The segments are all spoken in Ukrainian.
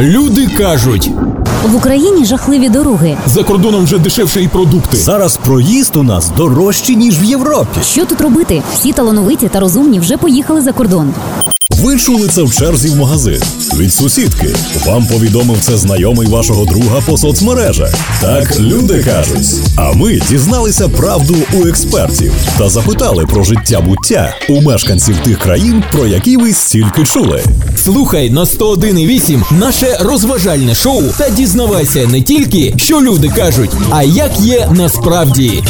Люди кажуть... В Україні жахливі дороги. За кордоном вже дешевше і продукти. Зараз проїзд у нас дорожчий, ніж в Європі. Що тут робити? Всі талановиті та розумні вже поїхали за кордон. Ви чули це в черзі в магазин. Від сусідки. Вам повідомив це знайомий вашого друга по соцмережах. Так люди кажуть. А ми дізналися правду у експертів та запитали про життя-буття у мешканців тих країн, про які ви стільки чули. Слухай на 101,8 наше розважальне шоу та дізнавайся не тільки, що люди кажуть, а як є насправді.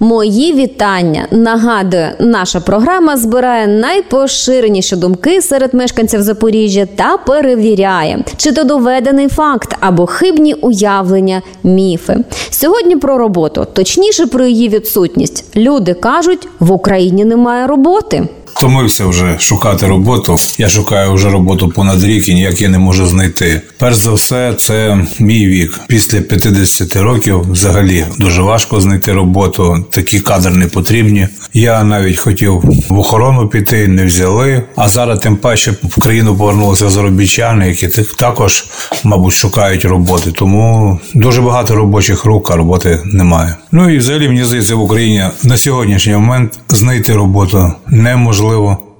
Мої вітання. Нагадую, наша програма збирає найпоширеніші думки серед мешканців Запоріжжя та перевіряє, чи то доведений факт або хибні уявлення, міфи. Сьогодні про роботу, точніше про її відсутність. Люди кажуть, в Україні немає роботи. Втомився вже шукати роботу. Я шукаю вже роботу понад рік і ніяк я не можу знайти. Перш за все, це мій вік. Після 50 років взагалі дуже важко знайти роботу. Такі кадри не потрібні. Я навіть хотів в охорону піти, не взяли. А зараз тим паче в країну повернулися заробітчани, які також, мабуть, шукають роботи. Тому дуже багато робочих рук, а роботи немає. Ну і взагалі, мені здається, в Україні на сьогоднішній момент знайти роботу неможливо.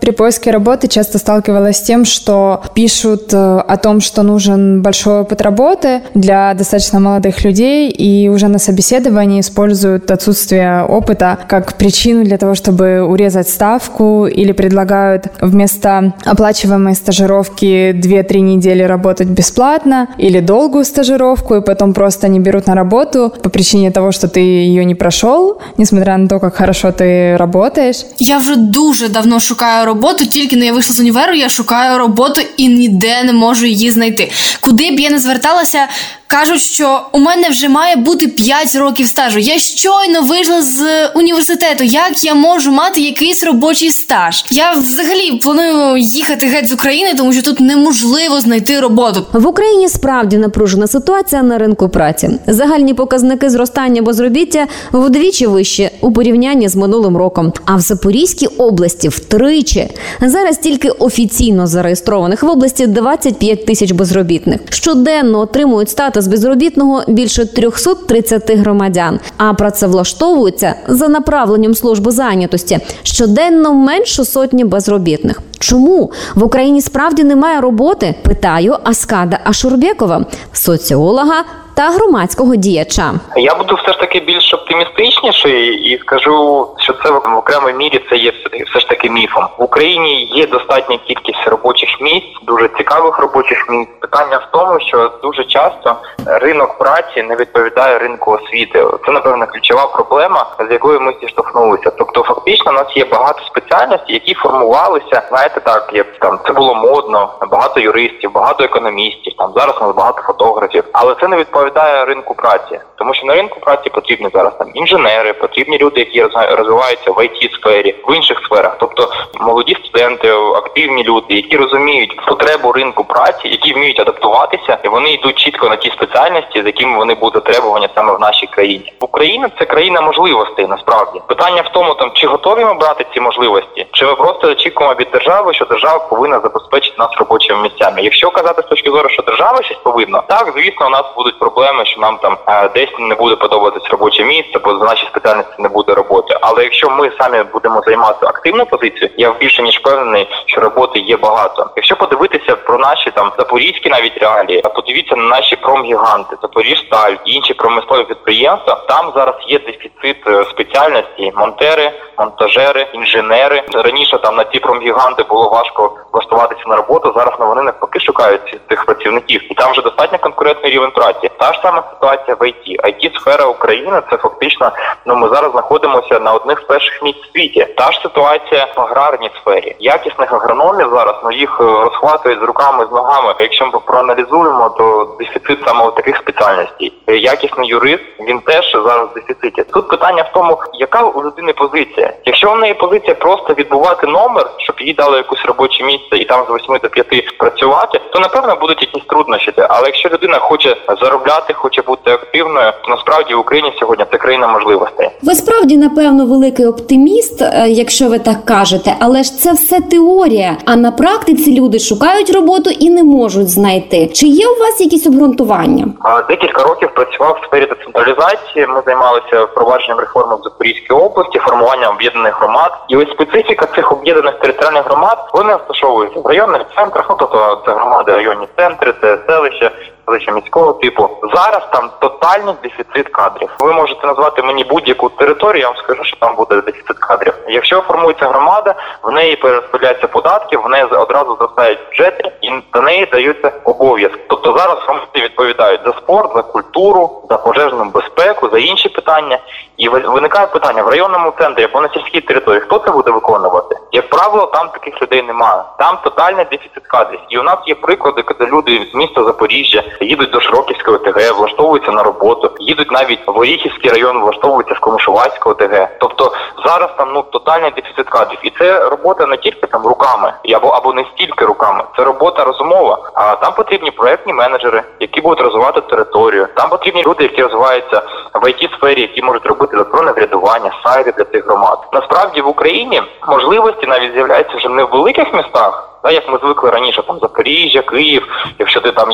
При поиске работы часто сталкивалась с тем, что пишут о том, что нужен большой опыт работы для достаточно молодых людей, и уже на собеседовании используют отсутствие опыта как причину для того, чтобы урезать ставку, или предлагают вместо оплачиваемой стажировки 2-3 недели работать бесплатно, или долгую стажировку, и потом просто не берут на работу по причине того, что ты ее не прошел, несмотря на то, как хорошо ты работаешь. Я уже дуже давно шукаю роботу, тільки не я вийшла з універу, я шукаю роботу і ніде не можу її знайти. Куди б я не зверталася, кажуть, що у мене вже має бути 5 років стажу. Я щойно вийшла з університету. Як я можу мати якийсь робочий стаж? Я взагалі планую їхати геть з України, тому що тут неможливо знайти роботу. В Україні справді напружена ситуація на ринку праці. Загальні показники зростання безробіття вдвічі вищі у порівнянні з минулим роком. А в Запорізькій області втричі. Зараз тільки офіційно зареєстрованих в області 25 тисяч безробітних. Щоденно отримують статус з безробітного більше 330 громадян, а працевлаштовуються за направленням служби зайнятості щоденно менше сотні безробітних. Чому в Україні справді немає роботи? Питаю Аскада Ашурбекова, соціолога та громадського діяча. Я буду все ж таки більш оптимістичніший і скажу, що це в окремій мірі це є все ж таки міфом. В Україні є достатня кількість робочих місць, дуже цікавих робочих місць. Питання в тому, що дуже часто ринок праці не відповідає ринку освіти. Це, напевно, ключова проблема, з якою ми зіштовхнулися. Тобто, фактично, у нас є багато спеціальностей, які формувалися, знаєте, так, як там це було модно, багато юристів, багато економістів, там зараз у нас багато фотографів, але це не відповідає ринку праці, тому що на ринку праці потрібні зараз там інженери, потрібні люди, які розвиваються в ІТ-сфері, в інших сферах, тобто молоді студенти, активні люди, які розуміють потребу ринку праці, які вміють адаптуватися, і вони йдуть чітко на ті спеціальності, з якими вони будуть требувані саме в нашій країні. Україна – це країна можливостей, насправді. Питання в тому, там, чи готові ми брати ці можливості, чи ми просто очікуємо від держави, що держава повинна забезпечити нас робочими місцями. Якщо казати з точки зору, що держава щось повинна, так, звісно, у нас будуть проблеми, що нам там десь не буде подобатися робоче місце, бо за наші спеціальності не буде роботи. Але якщо ми самі будемо займати активну позицію, я більше ніж впевнений, що роботи є багато. Якщо подивитися про наші там запорізькі навіть реалії, подивіться на наші промгіганти, Запоріжсталь і інші промислові підприємства, там зараз є дефіцит спеціальності: монтери, монтажери, інженери. Раніше там на ці промгіганти було важко влаштуватися на роботу, зараз вони навпаки шукають цих працівників. І там вже достатньо конкурентний рівень праці. Та ж сама ситуація в ІТ. ІТ-сфера України – це фактично, ми зараз знаходимося на одних з перших місць в світі. Та ж ситуація в аграрній сфері. Якісних агрономів зараз, їх розхватують з руками, з ногами. Якщо ми проаналізуємо, то дефіцит саме таких спеціальностей. Якісний юрист, він теж зараз в дефіциті. Тут питання в тому, яка у людини позиція. позиція. Якщо в неї позиція просто відбувати номер, щоб їй дали якусь робоче місце і там з 8 до 5 працювати, то, напевно, будуть якісь труднощі. Але якщо людина хоче заробляти, хоче бути активною, то насправді в Україні сьогодні це країна можливостей. Ви справді, напевно, великий оптиміст, якщо ви так кажете, але ж це все теорія, а на практиці люди шукають роботу і не можуть знайти. Чи є у вас якісь обґрунтування? Декілька років працював в сфері децентралізації, ми займалися впровадженням реформи в Запорізькій області, формуванням об'єднаних громад. І ось специфіка цих об'єднаних територіальних громад, вони розташовуються в районних центрах, тобто це громади, районні центри, це селища, селища міського типу. Зараз там тотальний дефіцит кадрів. Ви можете назвати мені будь-яку територію, я вам скажу, що там буде дефіцит кадрів. Якщо формується громада, в неї перерозподіляються податки, в неї одразу зростають бюджети і до неї даються обов'язки. Тобто зараз громади відповідають за спорт, за культуру, за пожежну безпеку, за інші питання. І виникає питання в районному центрі або на сільській території, хто це буде виконувати? Як правило, там таких людей немає. Там тотальний дефіцит кадрів. І у нас є приклади, коли люди з міста Запоріжжя їдуть до Широківської ОТГ, влаштовуються на роботу, їдуть навіть в Оріхівський район, влаштовуються в Комишувацьку ОТГ. Тобто зараз там тотальний дефіцит кадрів. І це робота не тільки там руками, або не стільки руками. Це робота розумова. А там потрібні проектні менеджери, які будуть розвивати територію. Там потрібні люди, які розвиваються в IT-сфері, які можуть робити електронне врядування, сайти для цих громад. Насправді в Україні можливості навіть з'являються вже не в великих містах, як ми звикли раніше, там Запоріжжя, Київ, якщо ти там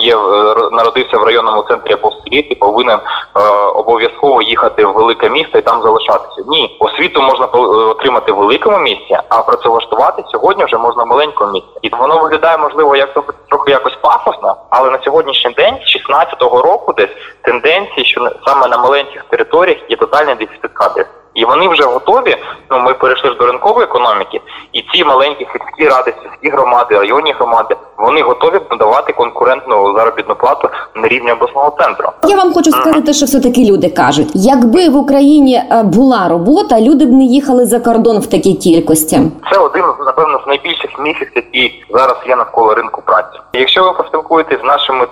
народився в районному центрі Апостолове, ти повинен обов'язково їхати в велике місто і там залишатися. Ні, освіту можна отримати в великому місті, а працевлаштувати сьогодні вже можна в маленькому місті. І воно виглядає, можливо, як трохи якось пафосно, але на сьогоднішній день, з 16-го року десь, тенденції, що саме на маленьких територіях є тотальний дефіцит кадрів. І вони вже готові, ми перейшли до ринкової економіки, і ці маленькі сільські ради, сільські громади, районні громади, вони готові надавати конкурентну заробітну плату на рівні обласного центру. Я вам хочу сказати, що все-таки люди кажуть, якби в Україні була робота, люди б не їхали за кордон в такій кількості. Це один, напевно, з найбільших місць, які зараз є навколо ринку праці. Якщо ви поспілкуєтесь з нашими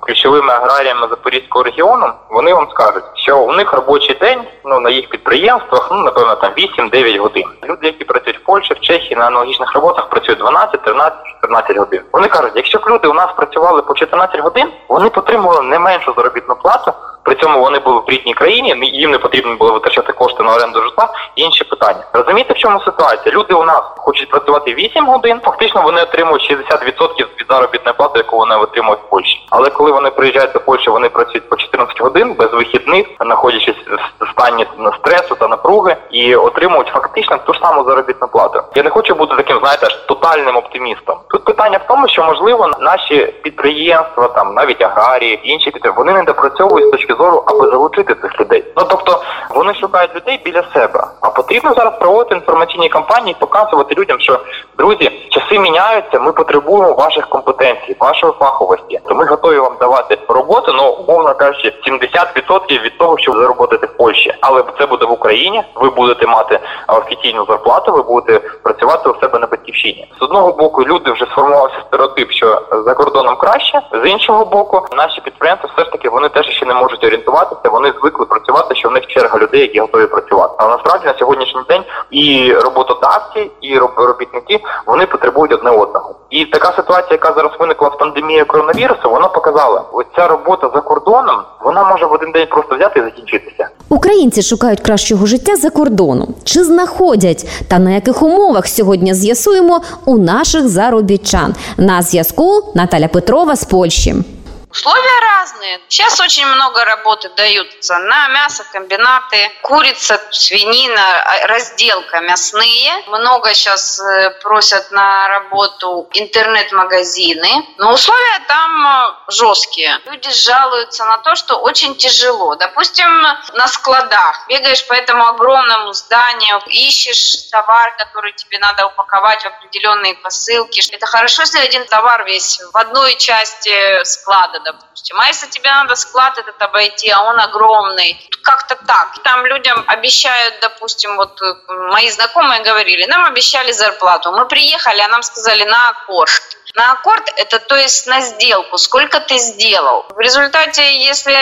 ключовими аграріями Запорізького регіону, вони вам скажуть, що у них робочий день, на їх підприємстві, напевно, 8-9 годин. Люди, які працюють в Польщі, в Чехії, на аналогічних роботах працюють 12, 13, 14 годин. Вони кажуть, якщо б люди у нас працювали по 14 годин, вони отримували не меншу заробітну плату, при цьому вони були в рідній країні, їм не потрібно було витрачати кошти на оренду житла і інші питання. Розумієте, в чому ситуація? Люди у нас хочуть працювати 8 годин, фактично вони отримують 60% від заробітної плати, яку вони отримують в Польщі. Але коли вони приїжджають до Польщі, вони працюють по 14 годин, без вихідних, знаходячись в стані стресу та напруги, і отримують фактично ту ж саму заробітну плату. Я не хочу бути таким, тотальним оптимістом. Тут питання в тому, що, можливо, наші підприємства, навіть аграрії, інші підприємства, вони недопрацьовують з точки зору, аби залучити цих людей. Тобто, вони шукають людей біля себе. А потрібно зараз проводити інформаційні кампанії, показувати людям, що, друзі, часи міняються, ми потребуємо ваших компетенцій, вашої фаховості. Ми готові вам давати роботу, умовно кажучи, 70% від того, що ви заробите в Польщі. Але це буде в Україні, ви будете мати офіційну зарплату, ви будете працювати у себе на батьківщині. З одного боку, люди вже сформувався стереотип, що за кордоном краще, з іншого боку, наші підприємці все ж таки, вони теж ще не можуть орієнтуватися, вони звикли працювати, що в них черга людей, які готові працювати. Але насправді на сьогоднішній день і роботодавці, і робітники, вони потребують одне одного. І така ситуація, яка зараз виникла з пандемією коронавірусу, вона показала, ось ця робота за кордоном, вона може в один день просто взяти і закінчитися. Українці шукають кращого життя за кордоном. Чи знаходять? Та на яких умовах сьогодні з'ясуємо у наших заробітчан. На зв'язку Наталя Петрова з Польщі. Условия разные. Сейчас очень много работы даются на мясокомбинаты, курица, свинина, разделка мясные. Много сейчас просят на работу интернет-магазины, но условия там жесткие. Люди жалуются на то, что очень тяжело. Допустим, на складах бегаешь по этому огромному зданию, ищешь товар, который тебе надо упаковать в определенные посылки. Это хорошо, если один товар весь в одной части склада, допустим. А если тебе надо склад этот обойти, а он огромный, как-то так. Там людям обещают, допустим, вот мои знакомые говорили, нам обещали зарплату. Мы приехали, а нам сказали на аккорд. На аккорд – это, то есть, на сделку, сколько ты сделал. В результате, если,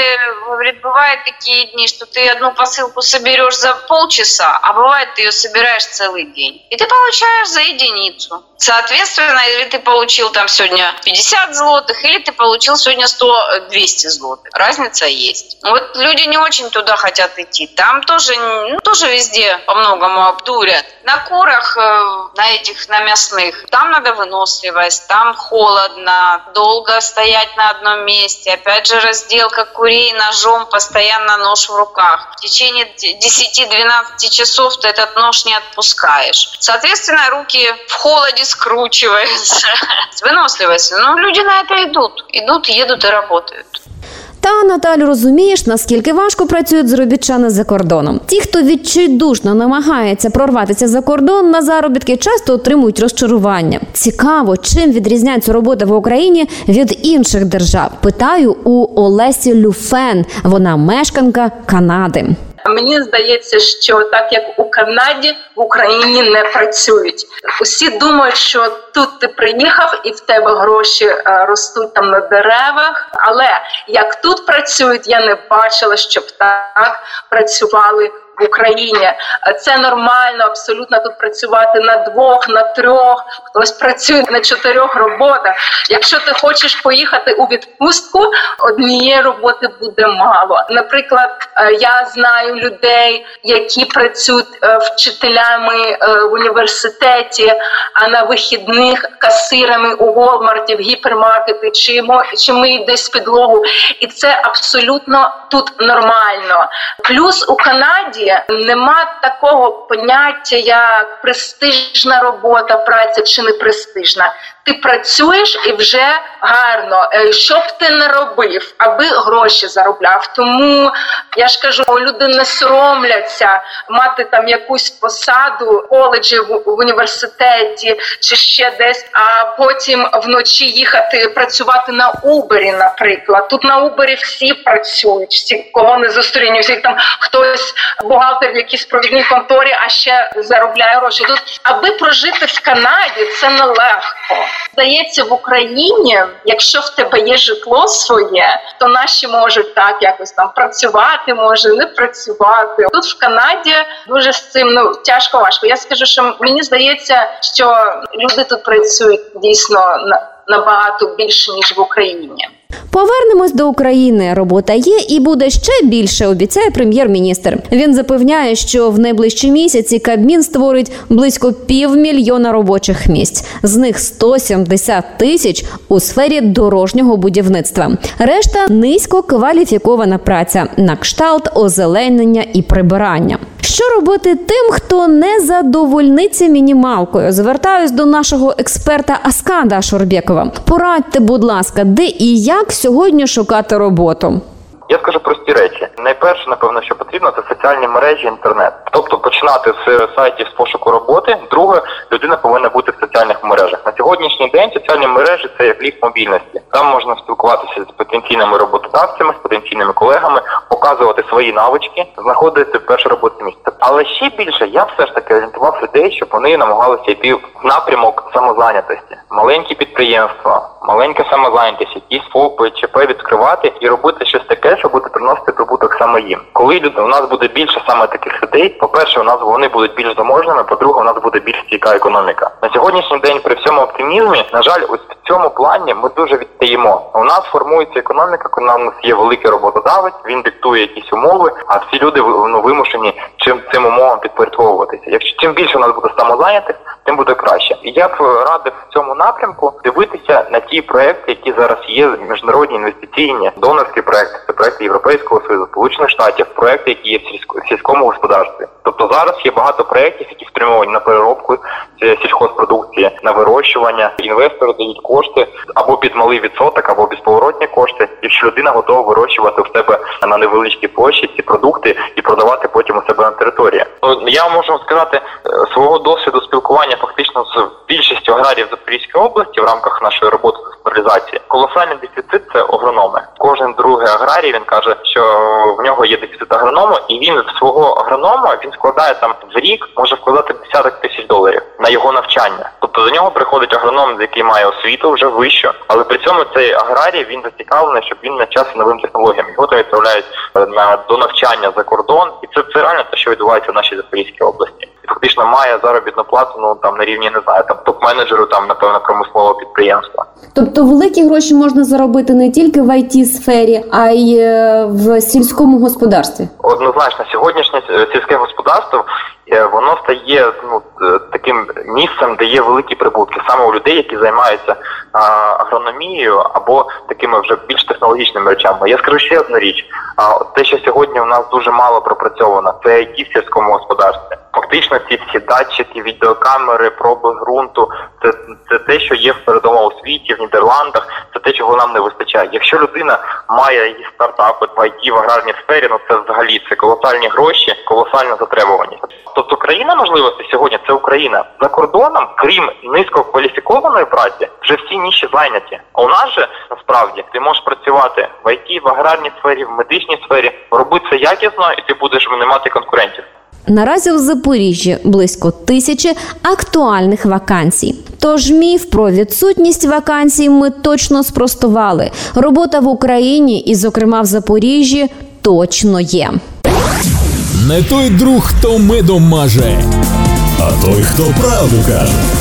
говорит, бывают такие дни, что ты одну посылку соберешь за полчаса, а бывает, ты ее собираешь целый день. И ты получаешь за единицу. Соответственно, или ты получил там сегодня 50 злотых, или ты получил сегодня 100-200 злотых. Разница есть. Вот люди не очень туда хотят идти. Там тоже, ну, тоже везде по-многому обдурят. На курах, на этих, на мясных, там надо выносливость, там холодно, долго стоять на одном месте. Опять же, разделка курей ножом, постоянно нож в руках. В течение 10-12 часов ты этот нож не отпускаешь. Соответственно, руки в холоде скручиваются. Выносливость. Ну, люди на это идут. Идут, едут и работают. Та, Наталю, розумієш, наскільки важко працюють заробітчани за кордоном. Ті, хто відчайдушно намагається прорватися за кордон на заробітки, часто отримують розчарування. Цікаво, чим відрізняється робота в Україні від інших держав? Питаю у Олесі Люфен. Вона мешканка Канади. Мені здається, що так як у Канаді, в Україні не працюють. Усі думають, що тут ти приїхав і в тебе гроші ростуть там на деревах. Але як тут працюють, я не бачила, щоб так працювали в Україні. Це нормально, абсолютно тут працювати на двох, на трьох, хтось працює на чотирьох роботах. Якщо ти хочеш поїхати у відпустку, однієї роботи буде мало. Наприклад, я знаю людей, які працюють вчителями в університеті, а на вихідних касирами у Волмарті, в гіпермаркети, чи миють десь підлогу. І це абсолютно тут нормально. Плюс у Канаді нема такого поняття, як престижна робота, праця чи не престижна. Ти працюєш і вже гарно, що б ти не робив, аби гроші заробляв. Тому, я ж кажу, люди не соромляться мати там якусь посаду в коледжі, в університеті чи ще десь, а потім вночі їхати працювати на Убері, наприклад. Тут на Убері всі працюють, всі, кого не зустріню, всіх там хтось бухгалтер в якійсь провідній конторі, а ще заробляє гроші. Тут, аби прожити в Канаді, це нелегко. Здається, в Україні, якщо в тебе є житло своє, то наші можуть так якось там працювати, може не працювати. Тут в Канаді дуже з цим тяжко. Я скажу, що мені здається, що люди тут працюють дійсно набагато більше, ніж в Україні. Повернемось до України. Робота є і буде ще більше, обіцяє прем'єр-міністр. Він запевняє, що в найближчі місяці Кабмін створить близько 500 000 робочих місць. З них 170 000 у сфері дорожнього будівництва. Решта – низькокваліфікована праця на кшталт озеленення і прибирання. Що робити тим, хто не задовольниться мінімалкою? Звертаюсь до нашого експерта Аскада Ашурбекова. Порадьте, будь ласка, де і як сьогодні шукати роботу? Я скажу прості речі. Найперше, напевно, що потрібно, це соціальні мережі, інтернет. Тобто починати з сайтів з пошуку роботи. Друге, людина повинна бути в соціальних мережах. На сьогоднішній день соціальні мережі – це як ліф мобільності. Там можна спілкуватися з потенційними роботодавцями, з потенційними колегами, показувати свої навички, знаходити перше робоче місце. Але ще більше я все ж таки орієнтував людей, щоб вони намагалися йти в напрямок самозайнятості. Маленькі підприємства, маленька самозайнятість, якісь ФОПи, ЧП відкривати і робити щось таке, що буде приносити прибуток саме їм. Коли у нас буде більше саме таких людей, по-перше, у нас вони будуть більш заможними, по-друге, у нас буде більш стійка економіка. На сьогоднішній день при всьому оптимізмі, на жаль, ось в цьому плані ми дуже відстаємо. У нас формується економіка, коли у нас є великий роботодавець, він диктує якісь умови, а всі люди вимушені цим умовам підпорядковуватися. Якщо чим більше у нас буде самозайнятих, тим буде краще. І я б радив в цьому напрямку дивитися на ті проекти, які зараз є, міжнародні інвестиційні, донорські проекти, це проекти Європейського Союзу, Сполучених Штатів, проекти, які є в сільському господарстві. Тобто зараз є багато проєктів, які спрямовані на переробку сільхозпродукції на вирощування. Інвестори дають кошти або під малий відсоток, або безповоротні кошти. Якщо людина готова вирощувати в себе на невеличкій площі ці продукти і продавати потім у себе на території. Я можу сказати свого досвіду спілкування фактично з більшістю аграріїв Запорізької області в рамках нашої роботи з децентралізації. Колосальний дефіцит – це агрономи. Кожен другий аграрій, він каже, що в нього є дефіцит агронома, і він з свого агронома, він складає там в рік, може вкладати десяток тисяч $1000 на його навчання. Тобто до нього приходить агроном, який має освіту вже вищу, але при цьому цей аграрій, він зацікавлений, щоб він навчався новим технологіям. Його то відправляють до навчання за кордон, і це реально те, що відбувається в нашій Запорізькій області. І фактично має заробітну плату, на рівні, не знаю, там топ-менеджеру, там, напевно, промислового підприємства. Тобто великі гроші можна заробити не тільки в ІТ-сфері, а й в сільському господарстві? Однозначно, сьогоднішнє сільське господарство, воно стає таким місцем, де є великі прибутки. Саме у людей, які займаються агрономією або такими вже більш технологічними речами. Я скажу ще одну річ. Те, що сьогодні у нас дуже мало пропрацьовано, це і в сільському господарстві. Фактично ці всі датчики, відеокамери, проби ґрунту – це те, що є в передовому світі, в Нідерландах, це те, чого нам не вистачає. Якщо людина має і стартапи, в IT, в аграрній сфері, це взагалі це колосальні гроші, колосальна затребуваність. Тобто країна можливостей сьогодні – це Україна. За кордоном, крім низькокваліфікованої праці, вже всі ніші зайняті. А у нас же, насправді, ти можеш працювати в IT, в аграрній сфері, в медичній сфері, робити це якісно, і ти будеш не мати конкурентів. Наразі у Запоріжжі близько 1000 актуальних вакансій. Тож міф про відсутність вакансій ми точно спростували. Робота в Україні і, зокрема, в Запоріжжі точно є. Не той друг, хто медом маже, а той, хто правду каже.